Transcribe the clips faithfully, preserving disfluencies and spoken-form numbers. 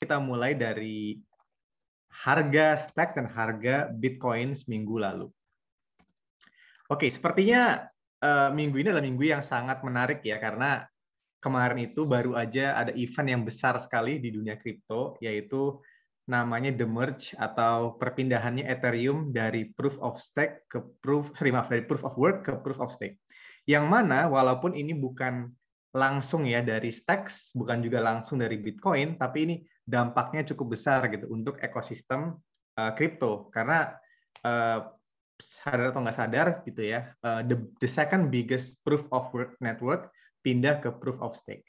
Kita mulai dari harga Stacks dan harga Bitcoin seminggu lalu. Oke, sepertinya uh, minggu ini adalah minggu yang sangat menarik ya, karena kemarin itu baru aja ada event yang besar sekali di dunia kripto, yaitu namanya The Merge atau perpindahannya Ethereum dari proof of stake ke proof, sorry, maaf, dari proof of work ke proof of stake. Yang mana walaupun ini bukan langsung ya dari Stacks, bukan juga langsung dari Bitcoin, tapi ini dampaknya cukup besar gitu untuk ekosistem kripto, uh, karena uh, sadar atau nggak sadar gitu ya, uh, the, the second biggest proof of work network pindah ke proof of stake,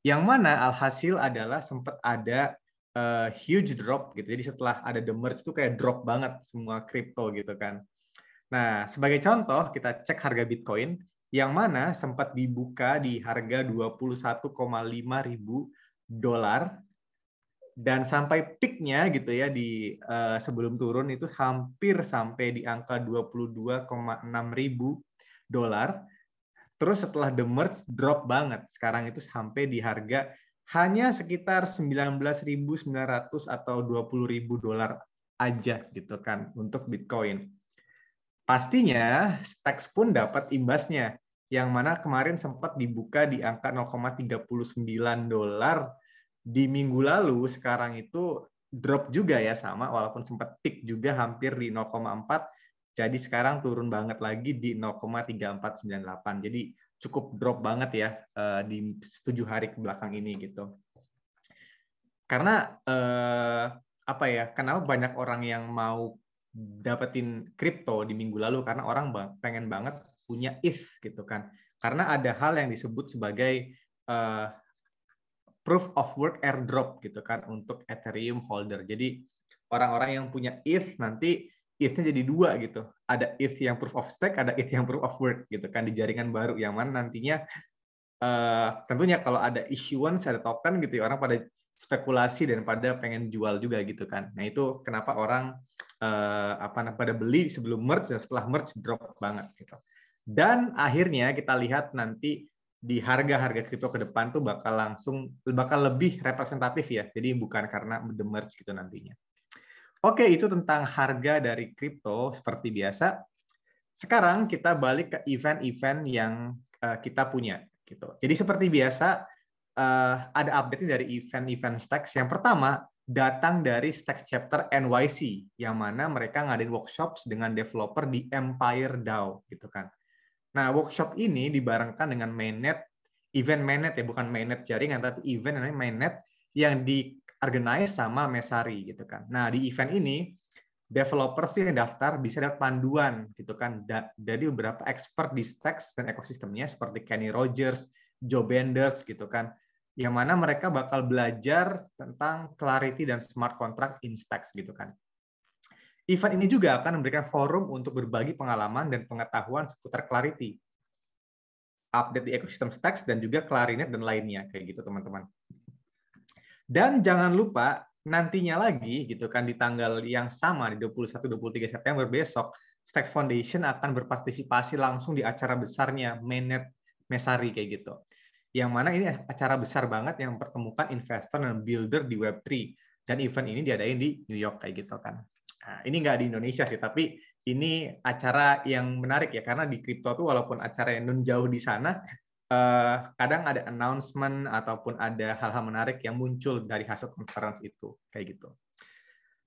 yang mana alhasil adalah sempat ada uh, huge drop gitu. Jadi setelah ada The Merge itu kayak drop banget semua kripto gitu kan. Nah, sebagai contoh kita cek harga Bitcoin yang mana sempat dibuka di harga dua puluh satu koma lima ribu dolar. Dan sampai peaknya gitu ya di uh, sebelum turun itu hampir sampai di angka dua puluh dua koma enam ribu dolar. Terus setelah The Merge drop banget. Sekarang itu sampai di harga hanya sekitar sembilan belas ribu sembilan ratus atau dua puluh ribu dolar aja gitu kan untuk Bitcoin. Pastinya Stacks pun dapat imbasnya. Yang mana kemarin sempat dibuka di angka nol koma tiga sembilan dolar. Di minggu lalu sekarang itu drop juga ya sama, walaupun sempat peak juga hampir di nol koma empat, jadi sekarang turun banget lagi di nol koma tiga empat sembilan delapan. Jadi cukup drop banget ya uh, di tujuh hari kebelakang ini gitu. Karena uh, apa ya? Kenapa banyak orang yang mau dapetin kripto di minggu lalu? Karena orang pengen banget punya E T H gitu kan. Karena ada hal yang disebut sebagai uh, proof of work airdrop gitu kan untuk Ethereum holder. Jadi orang-orang yang punya E T H nanti E T H-nya jadi dua gitu. Ada E T H yang proof of stake, ada E T H yang proof of work gitu kan di jaringan baru, yang mana nantinya uh, tentunya kalau ada issuance, ada token gitu ya, orang pada spekulasi dan pada pengen jual juga gitu kan. Nah, itu kenapa orang uh, apa pada beli sebelum merge dan setelah merge drop banget gitu. Dan akhirnya kita lihat nanti di harga-harga kripto ke depan tuh bakal langsung bakal lebih representatif ya. Jadi bukan karena The Merge gitu nantinya. Oke, itu tentang harga dari kripto seperti biasa. Sekarang kita balik ke event-event yang uh, kita punya gitu. Jadi seperti biasa uh, ada update dari event-event Stacks. Yang pertama datang dari Stacks Chapter N Y C, yang mana mereka ngadain workshops dengan developer di Empire DAO gitu kan. Nah, workshop ini dibarengkan dengan Mainnet, event Mainnet ya, bukan Mainnet jaringan, tapi event namanya Mainnet yang di-organize sama Messari gitu kan. Nah, di event ini, developer sih yang daftar bisa dapat panduan gitu kan, dari beberapa expert di Stacks dan ekosistemnya seperti Kenny Rogers, Joe Bender gitu kan, yang mana mereka bakal belajar tentang Clarity dan smart contract in Stacks gitu kan. Event ini juga akan memberikan forum untuk berbagi pengalaman dan pengetahuan seputar Clarity, update di ekosistem Stacks, dan juga Clarinet dan lainnya, kayak gitu teman-teman. Dan jangan lupa nantinya lagi gitu kan di tanggal yang sama di dua puluh satu dua puluh tiga September besok, Stacks Foundation akan berpartisipasi langsung di acara besarnya Mainnet Messari kayak gitu. Yang mana ini acara besar banget yang mempertemukan investor dan builder di web tiga, dan event ini diadain di New York kayak gitu kan. Nah, ini nggak di Indonesia sih, tapi ini acara yang menarik ya, karena di kripto tuh walaupun acara yang non jauh di sana, eh, kadang ada announcement ataupun ada hal-hal menarik yang muncul dari hasil conference itu, kayak gitu.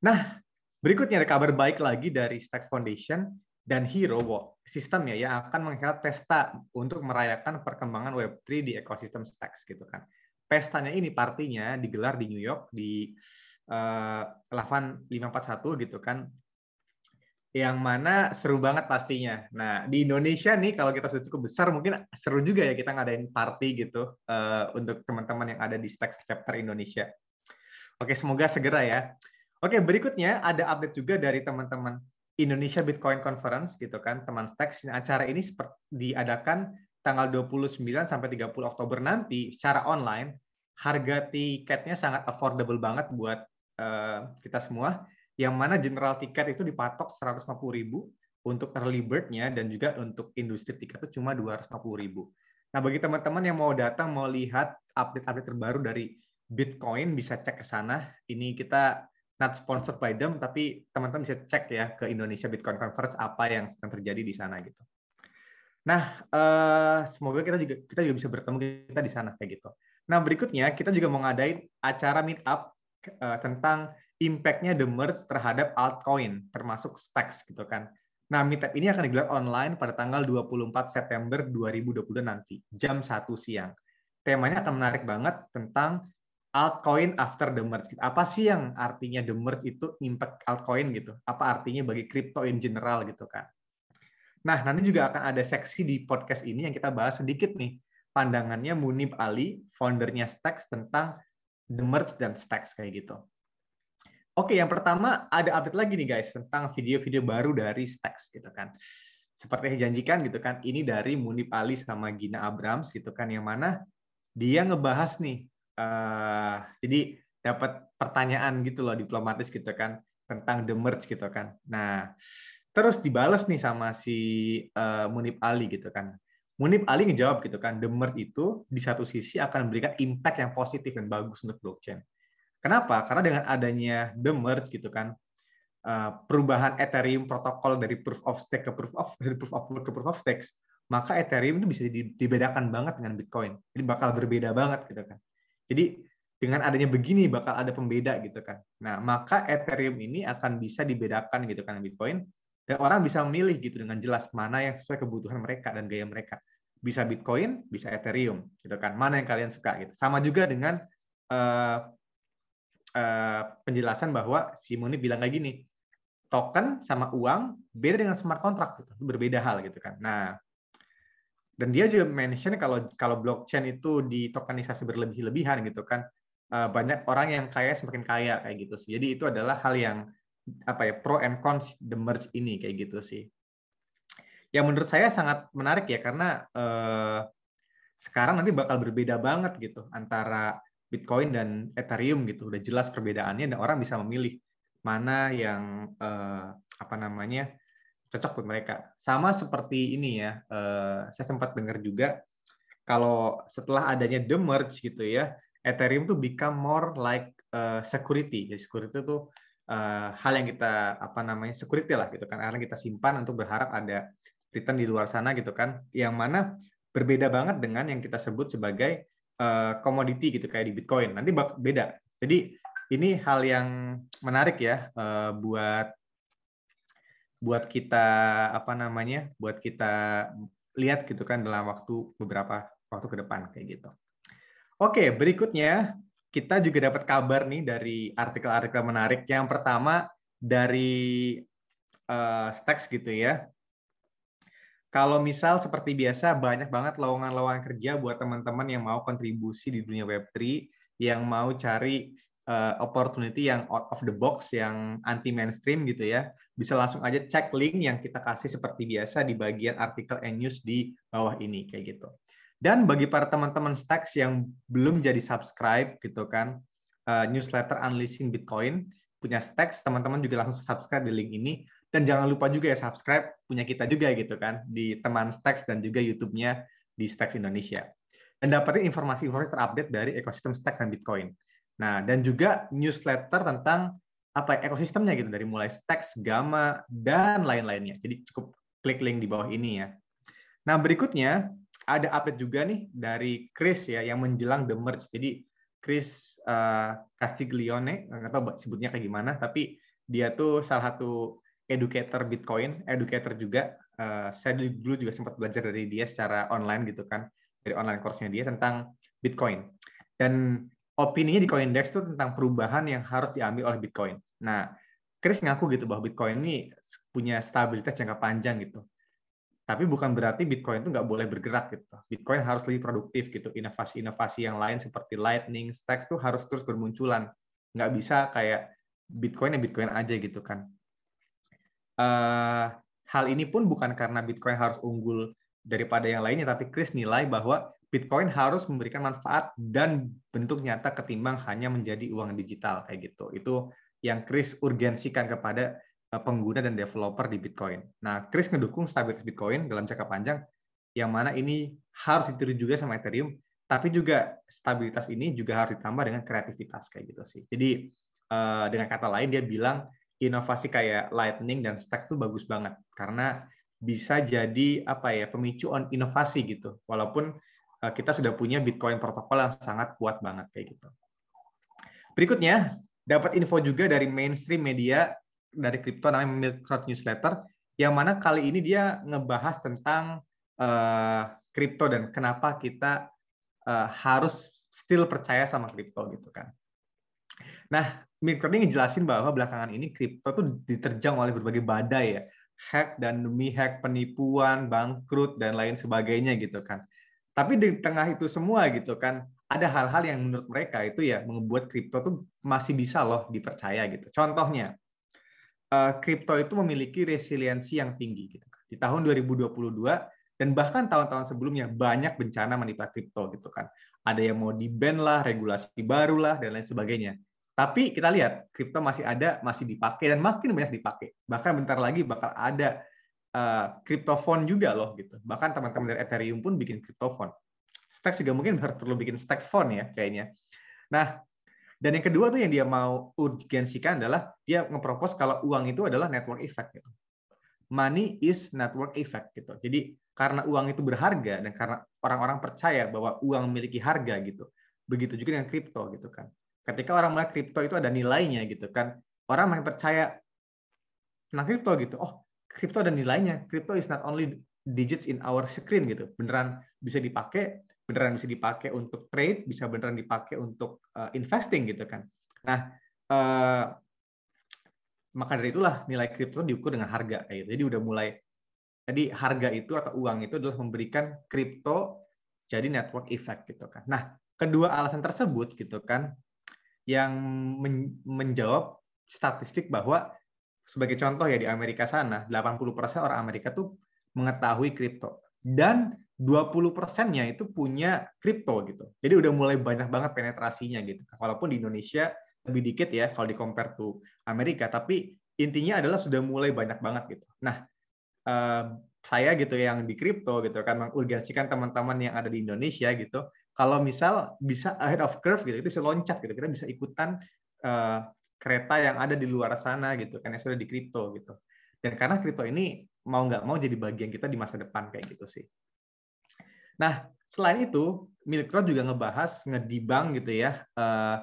Nah, berikutnya ada kabar baik lagi dari Stacks Foundation dan Hiro System ya, yang akan menghelat pesta untuk merayakan perkembangan web tiga di ekosistem Stacks gitu kan. Pestanya ini partinya digelar di New York di Uh, Lavan lima empat satu gitu kan, yang mana seru banget pastinya. Nah, di Indonesia nih kalau kita sudah cukup besar mungkin seru juga ya kita ngadain party gitu uh, untuk teman-teman yang ada di Stacks Chapter Indonesia. Oke, semoga segera ya. Oke, berikutnya ada update juga dari teman-teman Indonesia Bitcoin Conference gitu kan, teman Stacks. Acara ini diadakan tanggal dua puluh sembilan sampai tiga puluh Oktober nanti secara online. Harga tiketnya sangat affordable banget buat uh, kita semua, yang mana general tiket itu dipatok seratus lima puluh ribu untuk early bird-nya, dan juga untuk industri tiket itu cuma dua ratus lima puluh ribu. Nah, bagi teman-teman yang mau datang, mau lihat update-update terbaru dari Bitcoin, bisa cek ke sana. Ini kita not sponsored by them, tapi teman-teman bisa cek ya ke Indonesia Bitcoin Conference apa yang sedang terjadi di sana gitu. Nah, eh, semoga kita juga kita juga bisa bertemu kita di sana kayak gitu. Nah, berikutnya kita juga mau ngadain acara meet up eh, tentang impact-nya The Merge terhadap altcoin, termasuk Stacks gitu kan. Nah, meetup ini akan digelar online pada tanggal dua puluh empat September dua ribu dua puluh nanti, jam satu siang. Temanya akan menarik banget tentang altcoin after The Merge. Apa sih yang artinya The Merge itu impact altcoin gitu? Apa artinya bagi crypto in general gitu kan? Nah, nanti juga akan ada seksi di podcast ini yang kita bahas sedikit nih. Pandangannya Muneeb Ali, foundernya Stacks, tentang The Merge dan Stacks kayak gitu. Oke, yang pertama ada update lagi nih guys tentang video-video baru dari Stacks gitu kan. Seperti yang janjikan gitu kan, ini dari Muneeb Ali sama Gina Abrams gitu kan, yang mana dia ngebahas nih, uh, jadi dapat pertanyaan gitu loh diplomatis gitu kan, tentang The Merge gitu kan. Nah, terus dibales nih sama si uh, Muneeb Ali gitu kan. Muneeb Ali ngejawab gitu kan, The Merge itu di satu sisi akan memberikan impact yang positif dan bagus untuk blockchain. Kenapa? Karena dengan adanya The Merge gitu kan, uh, perubahan Ethereum protokol dari proof of stake ke proof of dari proof of work ke proof of stakes, maka Ethereum itu bisa dibedakan banget dengan Bitcoin. Jadi bakal berbeda banget gitu kan. Jadi dengan adanya begini bakal ada pembeda gitu kan. Nah, maka Ethereum ini akan bisa dibedakan gitu kan Bitcoin. Dan orang bisa memilih gitu dengan jelas mana yang sesuai kebutuhan mereka dan gaya mereka. Bisa Bitcoin, bisa Ethereum, gitu kan. Mana yang kalian suka gitu. Sama juga dengan uh, uh, penjelasan bahwa si Muneeb bilang kayak gini, token sama uang beda dengan smart contract gitu. Berbeda hal gitu kan. Nah, dan dia juga mention kalau kalau blockchain itu ditokenisasi berlebih-lebihan gitu kan. Uh, banyak orang yang kaya semakin kaya kayak gitu sih. Jadi itu adalah hal yang apa ya, pro and cons The Merge ini kayak gitu sih. Yang menurut saya sangat menarik ya, karena eh, sekarang nanti bakal berbeda banget gitu antara Bitcoin dan Ethereum gitu. Udah jelas perbedaannya dan orang bisa memilih mana yang eh, apa namanya cocok buat mereka. Sama seperti ini ya, eh, saya sempat dengar juga kalau setelah adanya The Merge gitu ya, Ethereum tuh become more like eh, security. Jadi security tuh Uh, hal yang kita apa namanya security lah gitu kan, hal yang kita simpan untuk berharap ada return di luar sana gitu kan, yang mana berbeda banget dengan yang kita sebut sebagai komoditi uh, gitu kayak di Bitcoin, nanti beda. Jadi ini hal yang menarik ya uh, buat buat kita apa namanya buat kita lihat gitu kan dalam waktu beberapa waktu ke depan kayak gitu. Oke, berikutnya kita juga dapat kabar nih dari artikel-artikel menarik. Yang pertama dari uh, Stacks gitu ya. Kalau misal seperti biasa banyak banget lowongan-lowongan kerja buat teman-teman yang mau kontribusi di dunia web three, yang mau cari uh, opportunity yang out of the box, yang anti-mainstream gitu ya. Bisa langsung aja cek link yang kita kasih seperti biasa di bagian artikel and news di bawah ini kayak gitu. Dan bagi para teman-teman Stacks yang belum jadi subscribe gitu kan, uh, newsletter Unleashing Bitcoin punya Stacks, teman-teman juga langsung subscribe di link ini. Dan jangan lupa juga ya subscribe punya kita juga gitu kan, di teman Stacks dan juga YouTube-nya di Stacks Indonesia. Dan dapetin informasi-informasi terupdate dari ekosistem Stacks dan Bitcoin. Nah, dan juga newsletter tentang apa ya, ekosistemnya gitu, dari mulai Stacks, Gamma, dan lain-lainnya. Jadi cukup klik link di bawah ini ya. Nah, berikutnya ada update juga nih dari Chris ya, yang menjelang The Merge. Jadi Chris uh, Castiglione, nggak tahu sebutnya kayak gimana, tapi dia tuh salah satu educator Bitcoin, educator juga. Uh, saya dulu juga sempat belajar dari dia secara online gitu kan, dari online course-nya dia tentang Bitcoin. Dan opininya di Coindex tuh tentang perubahan yang harus diambil oleh Bitcoin. Nah, Chris ngaku gitu bahwa Bitcoin ini punya stabilitas jangka panjang gitu. Tapi bukan berarti Bitcoin itu nggak boleh bergerak gitu. Bitcoin harus lebih produktif gitu. Inovasi-inovasi yang lain seperti Lightning, Stacks tuh harus terus bermunculan. Nggak bisa kayak Bitcoin ya Bitcoin aja gitu kan. Uh, hal ini pun bukan karena Bitcoin harus unggul daripada yang lainnya, tapi Chris nilai bahwa Bitcoin harus memberikan manfaat dan bentuk nyata ketimbang hanya menjadi uang digital kayak gitu. Itu yang Chris urgensikan kepada pengguna dan developer di Bitcoin. Nah, Chris ngedukung stabilitas Bitcoin dalam jangka panjang, yang mana ini harus ditiru juga sama Ethereum, Tapi juga stabilitas ini juga harus ditambah dengan kreativitas kayak gitu sih. Jadi uh, dengan kata lain dia bilang inovasi kayak Lightning dan Stacks tuh bagus banget karena bisa jadi apa ya pemicu on inovasi gitu. Walaupun uh, kita sudah punya Bitcoin protokol yang sangat kuat banget kayak gitu. Berikutnya dapat info juga dari mainstream media dari kripto namanya Microd Newsletter yang mana kali ini dia ngebahas tentang kripto uh, dan kenapa kita Uh, harus still percaya sama kripto gitu kan. Nah, Microd ini ngejelasin bahwa belakangan ini kripto tuh diterjang oleh berbagai badai ya, hack dan demi hack, penipuan, bangkrut dan lain sebagainya gitu kan. Tapi di tengah itu semua gitu kan, ada hal-hal yang menurut mereka itu ya membuat kripto tuh masih bisa loh dipercaya gitu. Contohnya, kripto uh, itu memiliki resiliensi yang tinggi gitu kan. Di tahun dua ribu dua puluh dua dan bahkan tahun-tahun sebelumnya banyak bencana menimpa kripto gitu kan. Ada yang mau di-ban lah, regulasi baru lah, dan lain sebagainya. Tapi kita lihat kripto masih ada, masih dipakai dan makin banyak dipakai. Bahkan bentar lagi bakal ada kripto uh, font juga loh gitu. Bahkan teman-teman dari Ethereum pun bikin kripto font. Stacks juga mungkin perlu bikin Stacks font ya kayaknya. Nah, dan yang kedua tuh yang dia mau urgensikan adalah dia nge-propose kalau uang itu adalah network effect gitu. Money is network effect gitu. Jadi karena uang itu berharga dan karena orang-orang percaya bahwa uang memiliki harga gitu, begitu juga dengan kripto gitu kan. Ketika orang melihat kripto itu ada nilainya gitu kan, orang makin percaya tentang kripto gitu. Oh, kripto ada nilainya. Kripto is not only digits in our screen gitu. Beneran bisa dipakai, beneran bisa dipakai untuk trade, bisa beneran dipakai untuk uh, investing gitu kan. Nah, uh, maka dari itulah nilai kripto diukur dengan harga kayak gitu. Jadi udah mulai. Jadi harga itu atau uang itu adalah memberikan kripto jadi network effect gitu kan. Nah, kedua alasan tersebut gitu kan yang men menjawab statistik bahwa sebagai contoh ya di Amerika sana delapan puluh persen orang Amerika tuh mengetahui kripto dan dua puluh persennya itu punya kripto gitu. Jadi udah mulai banyak banget penetrasinya gitu. Walaupun di Indonesia lebih dikit ya kalau di compare to Amerika, tapi intinya adalah sudah mulai banyak banget gitu. Nah, Uh, saya gitu yang di kripto gitu kan mengurgensikan teman-teman yang ada di Indonesia gitu kalau misal bisa ahead of curve gitu itu bisa loncat gitu kita bisa ikutan uh, kereta yang ada di luar sana gitu karena sudah di kripto gitu dan karena kripto ini mau nggak mau jadi bagian kita di masa depan kayak gitu sih. Nah selain itu Microd juga ngebahas ngedibang gitu ya uh,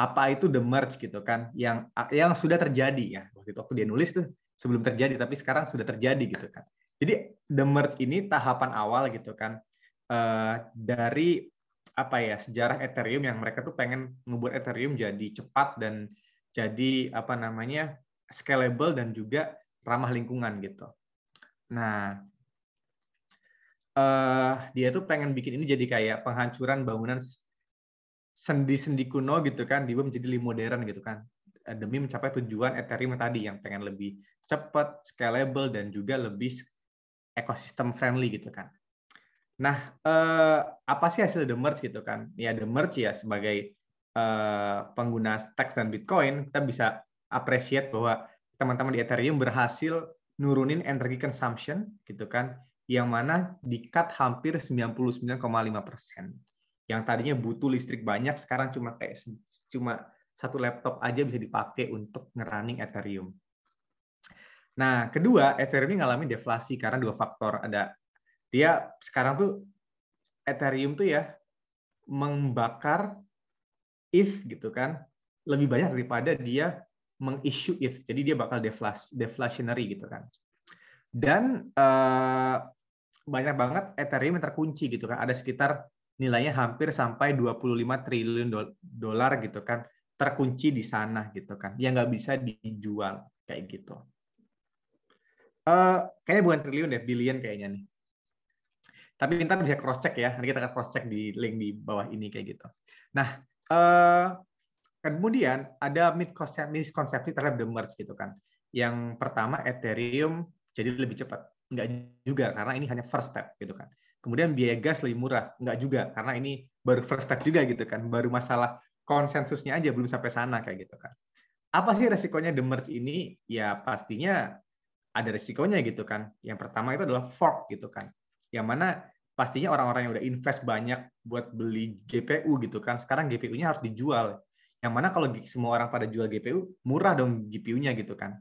apa itu the merge gitu kan yang yang sudah terjadi ya waktu itu waktu dia nulis tuh sebelum terjadi, tapi sekarang sudah terjadi gitu kan. Jadi the merge ini tahapan awal gitu kan uh, dari apa ya sejarah Ethereum yang mereka tuh pengen ngebuat Ethereum jadi cepat dan jadi apa namanya scalable dan juga ramah lingkungan gitu. Nah uh, dia tuh pengen bikin ini jadi kayak penghancuran bangunan sendi-sendi kuno gitu kan, diubah menjadi lebih modern gitu kan. Demi mencapai tujuan Ethereum tadi yang pengen lebih cepat, scalable, dan juga lebih ekosistem friendly gitu kan. Nah, eh, apa sih hasil The Merge gitu kan? Ya The Merge ya sebagai eh, pengguna Stacks dan Bitcoin, kita bisa appreciate bahwa teman-teman di Ethereum berhasil nurunin energy consumption gitu kan, yang mana di-cut hampir sembilan puluh sembilan koma lima persen. Yang tadinya butuh listrik banyak, sekarang cuma kayak cuma satu laptop aja bisa dipakai untuk ngerunning Ethereum. Nah, kedua, Ethereum ini ngalamin deflasi karena dua faktor. Ada dia sekarang tuh Ethereum tuh ya membakar E T H gitu kan, lebih banyak daripada dia meng-issue E T H. Jadi dia bakal deflas deflationary gitu kan. Dan eh, banyak banget Ethereum yang terkunci gitu kan. Ada sekitar nilainya hampir sampai dua puluh lima triliun dolar gitu kan. Terkunci di sana gitu kan, yang nggak bisa dijual kayak gitu. Uh, kayaknya bukan triliun deh, billion kayaknya nih. Tapi ntar bisa cross check ya, nanti kita akan cross check di link di bawah ini kayak gitu. Nah, uh, kemudian ada miskonsepsi terhadap the merge gitu kan. Yang pertama Ethereum jadi lebih cepat, nggak juga karena ini hanya first step gitu kan. Kemudian biaya gas lebih murah, nggak juga karena ini baru first step juga gitu kan, baru masalah konsensusnya aja belum sampai sana kayak gitu kan. Apa sih resikonya the merge ini? Ya pastinya ada resikonya gitu kan. Yang pertama itu adalah fork gitu kan. Yang mana pastinya orang-orang yang udah invest banyak buat beli G P U gitu kan. Sekarang G P U-nya harus dijual. Yang mana kalau semua orang pada jual G P U, murah dong G P U-nya gitu kan.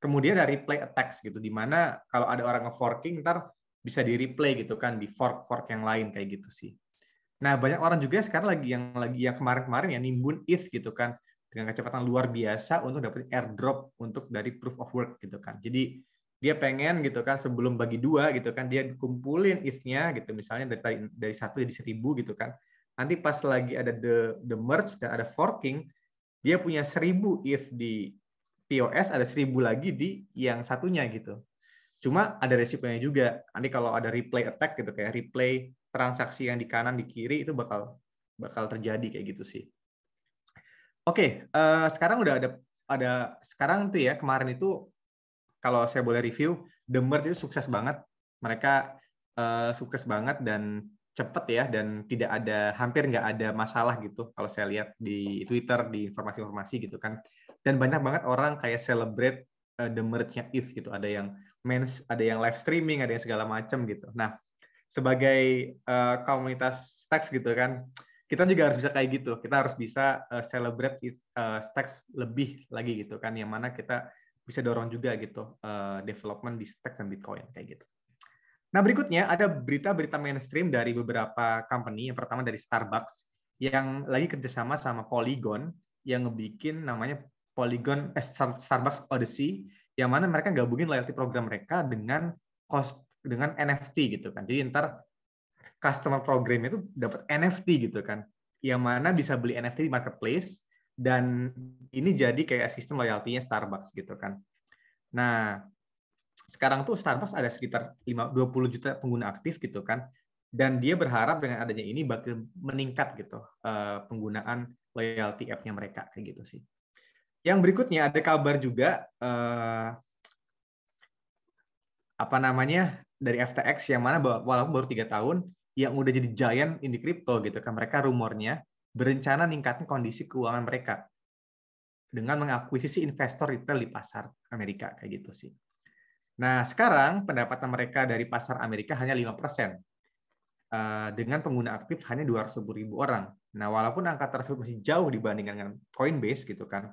Kemudian ada replay attacks gitu, di mana kalau ada orang nge-forking, ntar bisa di-replay gitu kan, di fork-fork yang lain kayak gitu sih. Nah, banyak orang juga sekarang lagi yang lagi yang kemarin-kemarin ya nimbun E T H gitu kan, dengan kecepatan luar biasa untuk dapat airdrop untuk dari proof of work gitu kan. Jadi dia pengen gitu kan sebelum bagi dua gitu kan, dia kumpulin E T H-nya gitu, misalnya dari dari satu jadi seribu gitu kan. Nanti pas lagi ada the the merge dan ada forking, dia punya seribu E T H di P O S, ada seribu lagi di yang satunya gitu. Cuma ada resikonya juga. Nanti kalau ada replay attack gitu, kayak replay transaksi yang di kanan di kiri itu bakal bakal terjadi kayak gitu sih. Oke, eh, sekarang udah ada ada sekarang tuh ya, kemarin itu kalau saya boleh review, The Merge itu sukses banget. Mereka eh, sukses banget dan cepet ya, dan tidak ada, hampir nggak ada masalah gitu kalau saya lihat di Twitter, di informasi-informasi gitu kan. Dan banyak banget orang kayak celebrate uh, the merge-nya E T H gitu. Ada yang mens, ada yang live streaming, ada yang segala macam gitu. Nah, sebagai uh, komunitas Stacks gitu kan, kita juga harus bisa kayak gitu. Kita harus bisa uh, celebrate uh, Stacks lebih lagi gitu kan. Yang mana kita bisa dorong juga gitu uh, development di Stacks dan Bitcoin kayak gitu. Nah, berikutnya ada berita-berita mainstream dari beberapa company. Yang pertama dari Starbucks, yang lagi kerjasama sama Polygon, yang ngebikin namanya Polygon eh, Starbucks Odyssey, yang mana mereka gabungin loyalty program mereka dengan cost, dengan N F T gitu kan. Jadi ntar customer program itu dapat N F T gitu kan, yang mana bisa beli N F T di marketplace, dan ini jadi kayak sistem loyalty-nya Starbucks gitu kan. Nah, sekarang tuh Starbucks ada sekitar dua puluh juta pengguna aktif gitu kan, dan dia berharap dengan adanya ini bakal meningkat gitu uh, penggunaan loyalty app-nya mereka kayak gitu sih. Yang berikutnya ada kabar juga uh, apa namanya dari F T X, yang mana walaupun baru tiga tahun yang udah jadi giant in the crypto gitu kan. Mereka rumornya berencana ningkatin kondisi keuangan mereka dengan mengakuisisi investor retail di pasar Amerika kayak gitu sih. Nah, sekarang pendapatan mereka dari pasar Amerika hanya lima persen. Dengan pengguna aktif hanya dua ratus ribu orang. Nah, walaupun angka tersebut masih jauh dibandingkan dengan Coinbase gitu kan.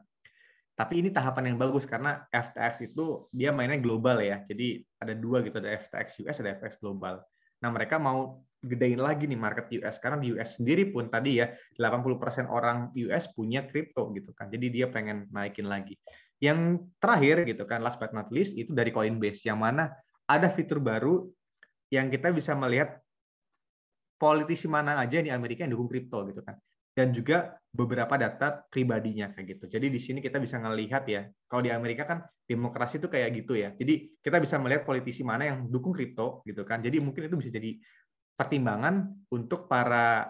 Tapi ini tahapan yang bagus karena F T X itu dia mainnya global ya. Jadi ada dua gitu, ada F T X U S, ada F T X global. Nah, mereka mau gedein lagi nih market U S, karena di U S sendiri pun tadi ya delapan puluh persen orang U S punya kripto gitu kan. Jadi dia pengen naikin lagi. Yang terakhir gitu kan, last but not least, itu dari Coinbase, yang mana ada fitur baru yang kita bisa melihat politisi mana aja di Amerika yang dukung kripto gitu kan, dan juga beberapa data pribadinya kayak gitu. Jadi di sini kita bisa ngelihat ya, kalau di Amerika kan demokrasi itu kayak gitu ya. Jadi kita bisa melihat politisi mana yang dukung kripto gitu kan. Jadi mungkin itu bisa jadi pertimbangan untuk para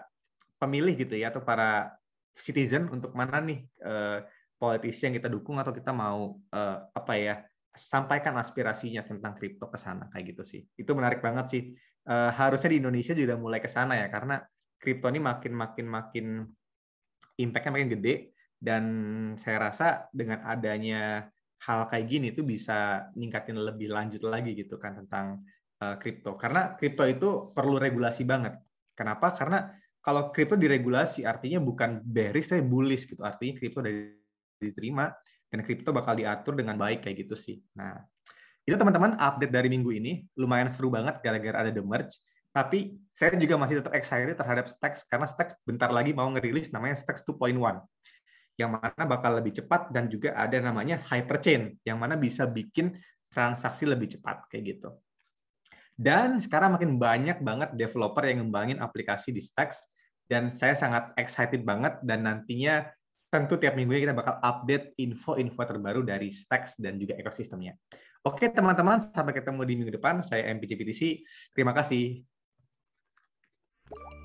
pemilih gitu ya, atau para citizen, untuk mana nih eh, politisi yang kita dukung atau kita mau uh, apa ya, sampaikan aspirasinya tentang kripto ke sana kayak gitu sih. Itu menarik banget sih. Uh, harusnya di Indonesia juga mulai ke sana ya, karena kripto ini makin makin makin impact-nya makin gede, dan saya rasa dengan adanya hal kayak gini itu bisa ningkatin lebih lanjut lagi gitu kan tentang uh, kripto. Karena kripto itu perlu regulasi banget. Kenapa? Karena kalau kripto diregulasi artinya bukan bearish tapi bullish gitu. Artinya kripto dari diterima, dan kripto bakal diatur dengan baik kayak gitu sih. Nah, itu teman-teman update dari minggu ini. Lumayan seru banget gara-gara ada The Merge, tapi saya juga masih tetap excited terhadap Stacks, karena Stacks bentar lagi mau ngerilis namanya Stacks two point one, yang mana bakal lebih cepat, dan juga ada namanya hyperchain, yang mana bisa bikin transaksi lebih cepat kayak gitu. Dan sekarang makin banyak banget developer yang ngembangin aplikasi di Stacks, dan saya sangat excited banget, dan nantinya tentu tiap minggunya kita bakal update info-info terbaru dari Stacks dan juga ekosistemnya. Oke teman-teman, sampai ketemu di minggu depan. Saya M P J P T C. Terima kasih.